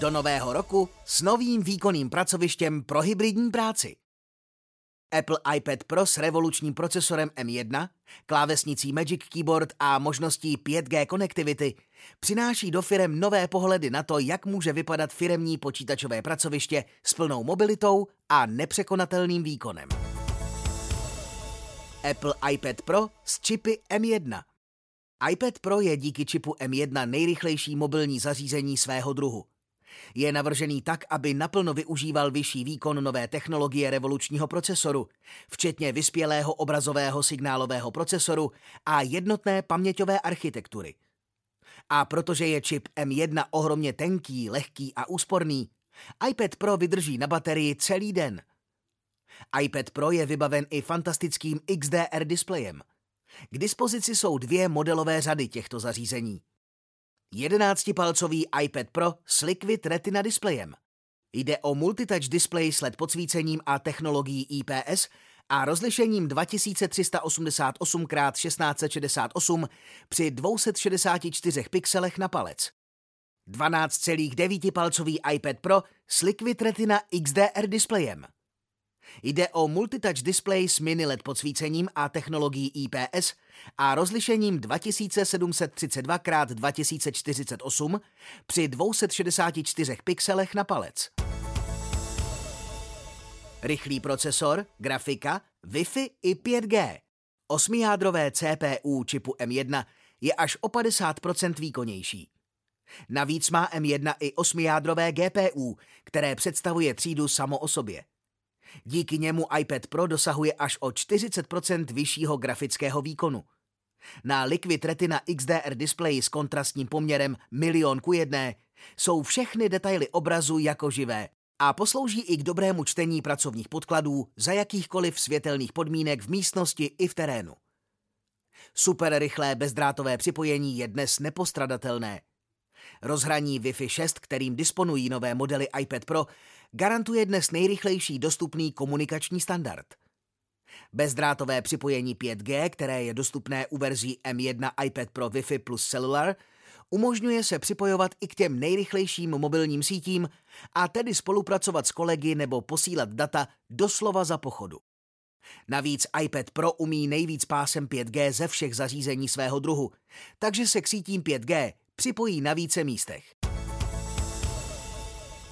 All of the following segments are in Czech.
do nového roku s novým výkonným pracovištěm pro hybridní práci. Apple iPad Pro s revolučním procesorem M1, klávesnicí Magic Keyboard a možností 5G konektivity přináší do firem nové pohledy na to, jak může vypadat firemní počítačové pracoviště s plnou mobilitou a nepřekonatelným výkonem. Apple iPad Pro s čipy M1. iPad Pro je díky čipu M1 nejrychlejší mobilní zařízení svého druhu. Je navržený tak, aby naplno využíval vyšší výkon nové technologie revolučního procesoru, včetně vyspělého obrazového signálového procesoru a jednotné paměťové architektury. A protože je čip M1 ohromně tenký, lehký a úsporný, iPad Pro vydrží na baterii celý den. iPad Pro je vybaven i fantastickým XDR displejem. K dispozici jsou dvě modelové řady těchto zařízení. 11-palcový iPad Pro s Liquid Retina displejem. Jde o multitouch display s LED podsvícením a technologií IPS a rozlišením 2388x1668 při 264 pixelech na palec. 12,9-palcový iPad Pro s Liquid Retina XDR displejem. Jde o multitouch display s mini LED podsvícením a technologií IPS a rozlišením 2732x2048 při 264 pixelech na palec. Rychlý procesor, grafika, Wi-Fi i 5G. 8jádrové CPU čipu M1 je až o 50% výkonnější. Navíc má M1 i 8jádrové GPU, které představuje třídu samo o sobě. Díky němu iPad Pro dosahuje až o 40% vyššího grafického výkonu. Na Liquid Retina XDR displeji s kontrastním poměrem 1:1 jsou všechny detaily obrazu jako živé a poslouží i k dobrému čtení pracovních podkladů za jakýchkoliv světelných podmínek v místnosti i v terénu. Superrychlé bezdrátové připojení je dnes nepostradatelné. Rozhraní Wi-Fi 6, kterým disponují nové modely iPad Pro, garantuje dnes nejrychlejší dostupný komunikační standard. Bezdrátové připojení 5G, které je dostupné u verzí M1 iPad Pro Wi-Fi plus Cellular, umožňuje se připojovat i k těm nejrychlejším mobilním sítím a tedy spolupracovat s kolegy nebo posílat data doslova za pochodu. Navíc iPad Pro umí nejvíc pásem 5G ze všech zařízení svého druhu, takže se k sítím 5G připojí na více místech.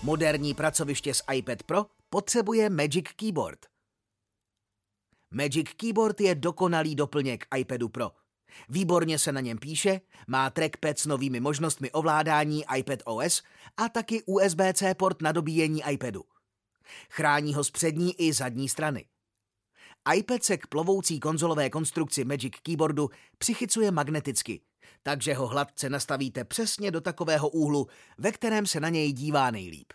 Moderní pracoviště s iPad Pro potřebuje Magic Keyboard. Magic Keyboard je dokonalý doplněk iPadu Pro. Výborně se na něm píše, má trackpad s novými možnostmi ovládání iPadOS a taky USB-C port na dobíjení iPadu. Chrání ho z přední i zadní strany. iPad se k plovoucí konzolové konstrukci Magic Keyboardu přichycuje magneticky, takže ho hladce nastavíte přesně do takového úhlu, ve kterém se na něj dívá nejlíp.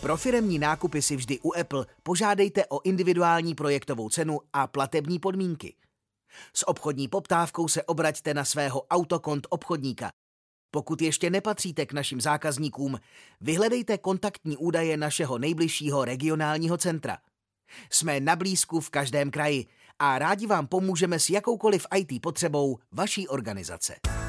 Pro firemní nákupy si vždy u Apple požádejte o individuální projektovou cenu a platební podmínky. S obchodní poptávkou se obraťte na svého Autocont obchodníka. Pokud ještě nepatříte k našim zákazníkům, vyhledejte kontaktní údaje našeho nejbližšího regionálního centra. Jsme na blízku v každém kraji a rádi vám pomůžeme s jakoukoliv IT potřebou vaší organizace.